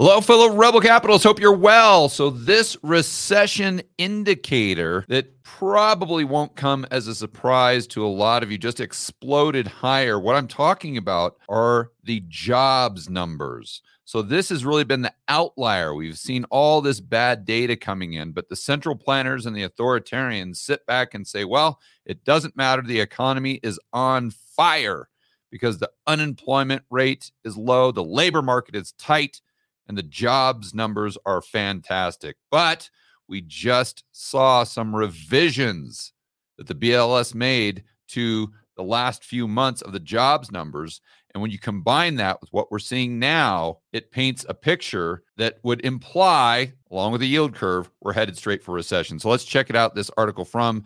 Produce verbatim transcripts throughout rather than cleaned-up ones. Hello, fellow Rebel Capitalists. Hope you're well. So this recession indicator that probably won't come as a surprise to a lot of you just exploded higher. What I'm talking about are the jobs numbers. So this has really been the outlier. We've seen all this bad data coming in, but the central planners and the authoritarians sit back and say, well, it doesn't matter. The economy is on fire because the unemployment rate is low. The labor market is tight. And the jobs numbers are fantastic. But we just saw some revisions that the B L S made to the last few months of the jobs numbers. And when you combine that with what we're seeing now, it paints a picture that would imply, along with the yield curve, we're headed straight for recession. So let's check it out, this article from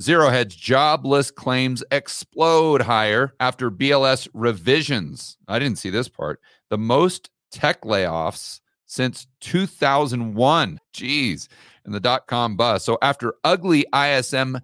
Zero Hedge. Jobless claims explode higher after B L S revisions. I didn't see this part. The most tech layoffs since two thousand one. Jeez. And the dot-com bust. So after ugly I S M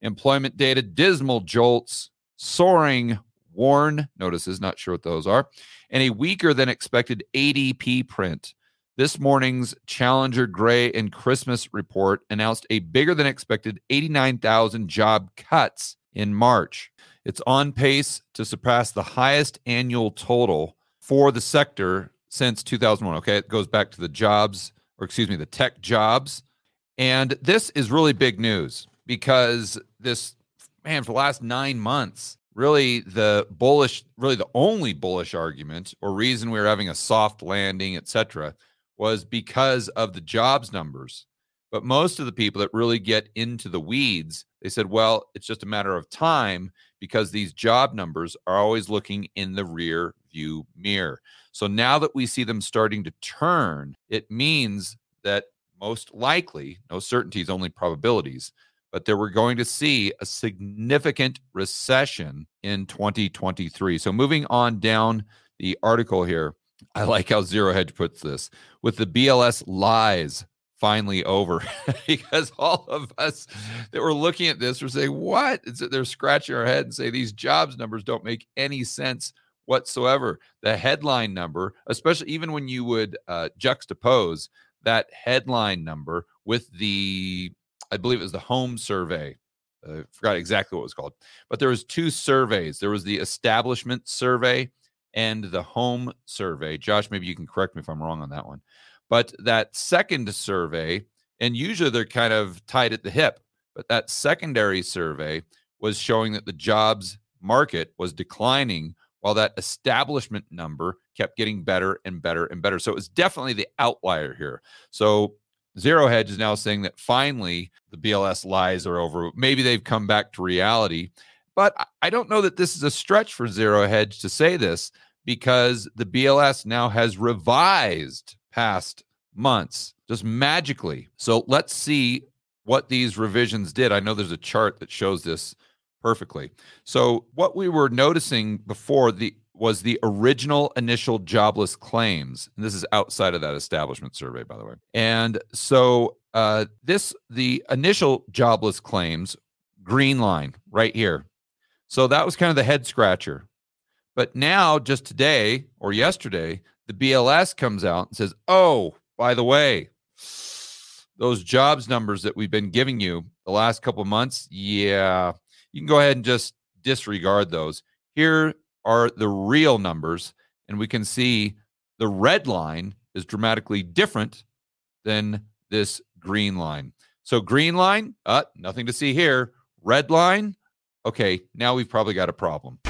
employment data, dismal jolts, soaring WARN notices, not sure what those are, and a weaker than expected A D P print, this morning's Challenger Gray and Christmas report announced a bigger than expected eighty-nine thousand job cuts in March. It's on pace to surpass the highest annual total for the sector since two thousand one, okay? It goes back to the jobs, or excuse me, the tech jobs. And this is really big news because this, man, for the last nine months, really the bullish, really the only bullish argument or reason we were having a soft landing, et cetera, was because of the jobs numbers. But most of the people that really get into the weeds, they said, well, it's just a matter of time because these job numbers are always looking in the rear view mirror. So now that we see them starting to turn, it means that most likely, no certainties, only probabilities, but that we're going to see a significant recession in twenty twenty-three. So moving on down the article here, I like how Zero Hedge puts this, with the B L S lies finally over, because all of us that were looking at this were saying, what? It's that they're scratching our head and say these jobs numbers don't make any sense whatsoever. The headline number, especially even when you would uh, juxtapose that headline number with the, I believe it was the home survey. Uh, I forgot exactly what it was called, but there was two surveys. There was the establishment survey and the home survey. Josh, maybe you can correct me if I'm wrong on that one. But that second survey, and usually they're kind of tied at the hip, but that secondary survey was showing that the jobs market was declining while that establishment number kept getting better and better and better. So it was definitely the outlier here. So Zero Hedge is now saying that finally the B L S lies are over. Maybe they've come back to reality. But I don't know that this is a stretch for Zero Hedge to say this, because the B L S now has revised past months just magically. So let's see what these revisions did. I know there's a chart that shows this perfectly. So what we were noticing before the was the original initial jobless claims. And this is outside of that establishment survey, by the way. And so uh, this, the initial jobless claims, green line right here. So that was kind of the head scratcher. But now just today or yesterday, the B L S comes out and says, oh, by the way, those jobs numbers that we've been giving you the last couple of months, yeah, you can go ahead and just disregard those. Here are the real numbers, and we can see the red line is dramatically different than this green line. So green line, uh, nothing to see here. Red line, okay, now we've probably got a problem.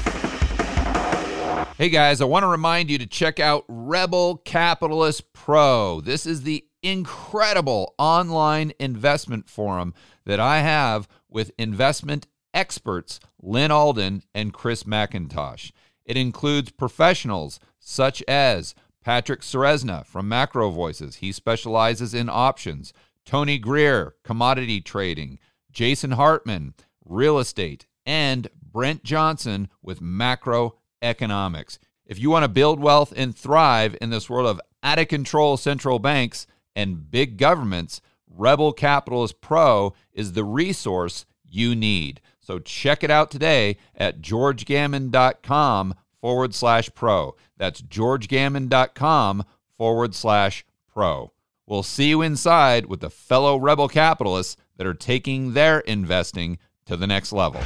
Hey guys, I want to remind you to check out Rebel Capitalist Pro. This is the incredible online investment forum that I have with investment experts Lynn Alden and Chris McIntosh. It includes professionals such as Patrick Ceresna from Macro Voices. He specializes in options. Tony Greer, commodity trading. Jason Hartman, real estate. And Brent Johnson with macro economics. If you want to build wealth and thrive in this world of out-of-control central banks and big governments, Rebel Capitalist Pro is the resource you need. So check it out today at georgegammon.com forward slash pro. That's georgegammon.com forward slash pro. We'll see you inside with the fellow rebel capitalists that are taking their investing to the next level.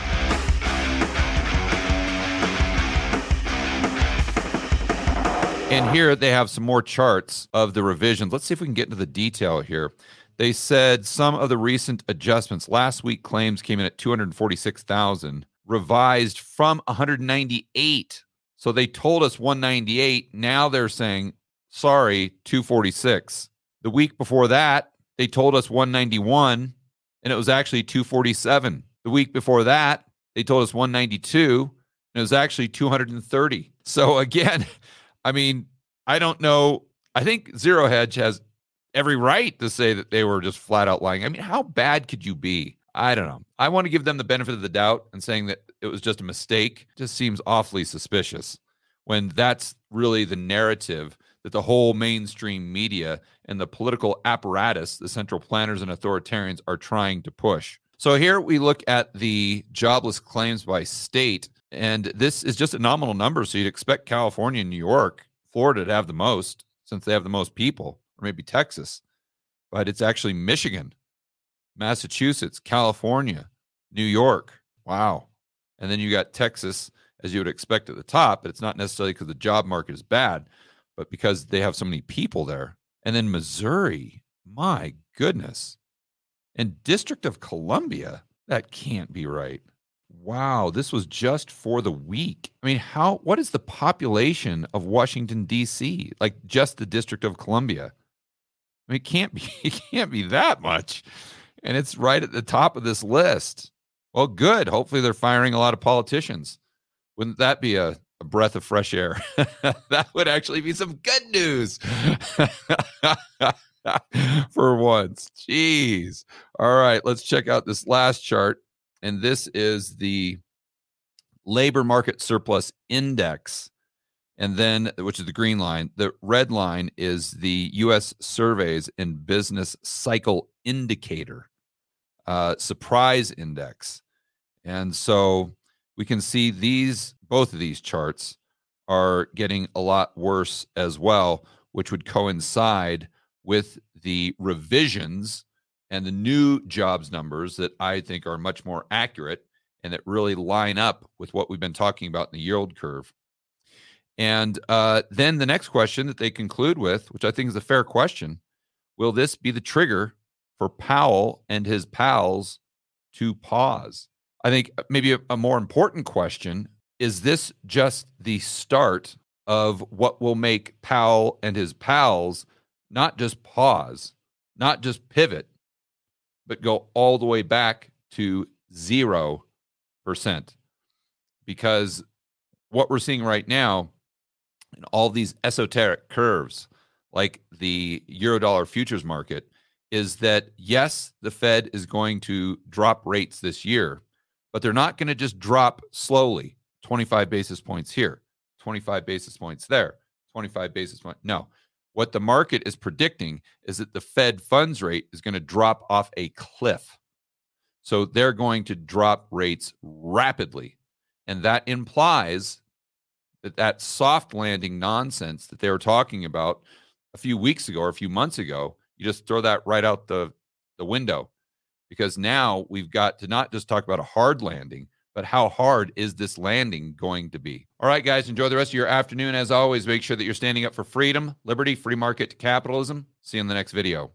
And here they have some more charts of the revisions. Let's see if we can get into the detail here. They said some of the recent adjustments. Last week, claims came in at two hundred forty-six thousand, revised from one hundred ninety-eight. So they told us one ninety-eight. Now they're saying, sorry, two forty-six. The week before that, they told us one ninety-one, and it was actually two forty-seven. The week before that, they told us one ninety-two, and it was actually two hundred thirty. So again, I mean, I don't know. I think Zero Hedge has every right to say that they were just flat out lying. I mean, how bad could you be? I don't know. I want to give them the benefit of the doubt, and saying that it was just a mistake just seems awfully suspicious when that's really the narrative that the whole mainstream media and the political apparatus, the central planners and authoritarians, are trying to push. So here we look at the jobless claims by state, and this is just a nominal number. So you'd expect California and New York, Florida to have the most since they have the most people, or maybe Texas, but it's actually Michigan, Massachusetts, California, New York. Wow. And then you got Texas, as you would expect, at the top, but it's not necessarily because the job market is bad, but because they have so many people there. And then Missouri, my goodness. And District of Columbia, that can't be right. Wow, this was just for the week. I mean, how? What is the population of Washington, D C? Like just the District of Columbia? I mean, it can't be, it can't be that much. And it's right at the top of this list. Well, good. Hopefully they're firing a lot of politicians. Wouldn't that be a, a breath of fresh air? That would actually be some good news for once. Jeez. All right, let's check out this last chart. And this is the labor market surplus index. And then, which is the green line, the red line is the U S surveys and business cycle indicator, uh, surprise index. And so we can see these, both of these charts are getting a lot worse as well, which would coincide with the revisions and the new jobs numbers that I think are much more accurate and that really line up with what we've been talking about in the yield curve. And uh, then the next question that they conclude with, which I think is a fair question, will this be the trigger for Powell and his pals to pause? I think maybe a, a more important question, is this just the start of what will make Powell and his pals not just pause, not just pivot, but go all the way back to zero percent? Because what we're seeing right now, and all these esoteric curves, like the Eurodollar futures market, is that, yes, the Fed is going to drop rates this year, but they're not going to just drop slowly, twenty-five basis points here, twenty-five basis points there, twenty-five basis points. No. What the market is predicting is that the Fed funds rate is going to drop off a cliff. So they're going to drop rates rapidly. And that implies that that soft landing nonsense that they were talking about a few weeks ago or a few months ago, you just throw that right out the, the window, because now we've got to not just talk about a hard landing, but how hard is this landing going to be? All right, guys, enjoy the rest of your afternoon. As always, make sure that you're standing up for freedom, liberty, free market capitalism. See you in the next video.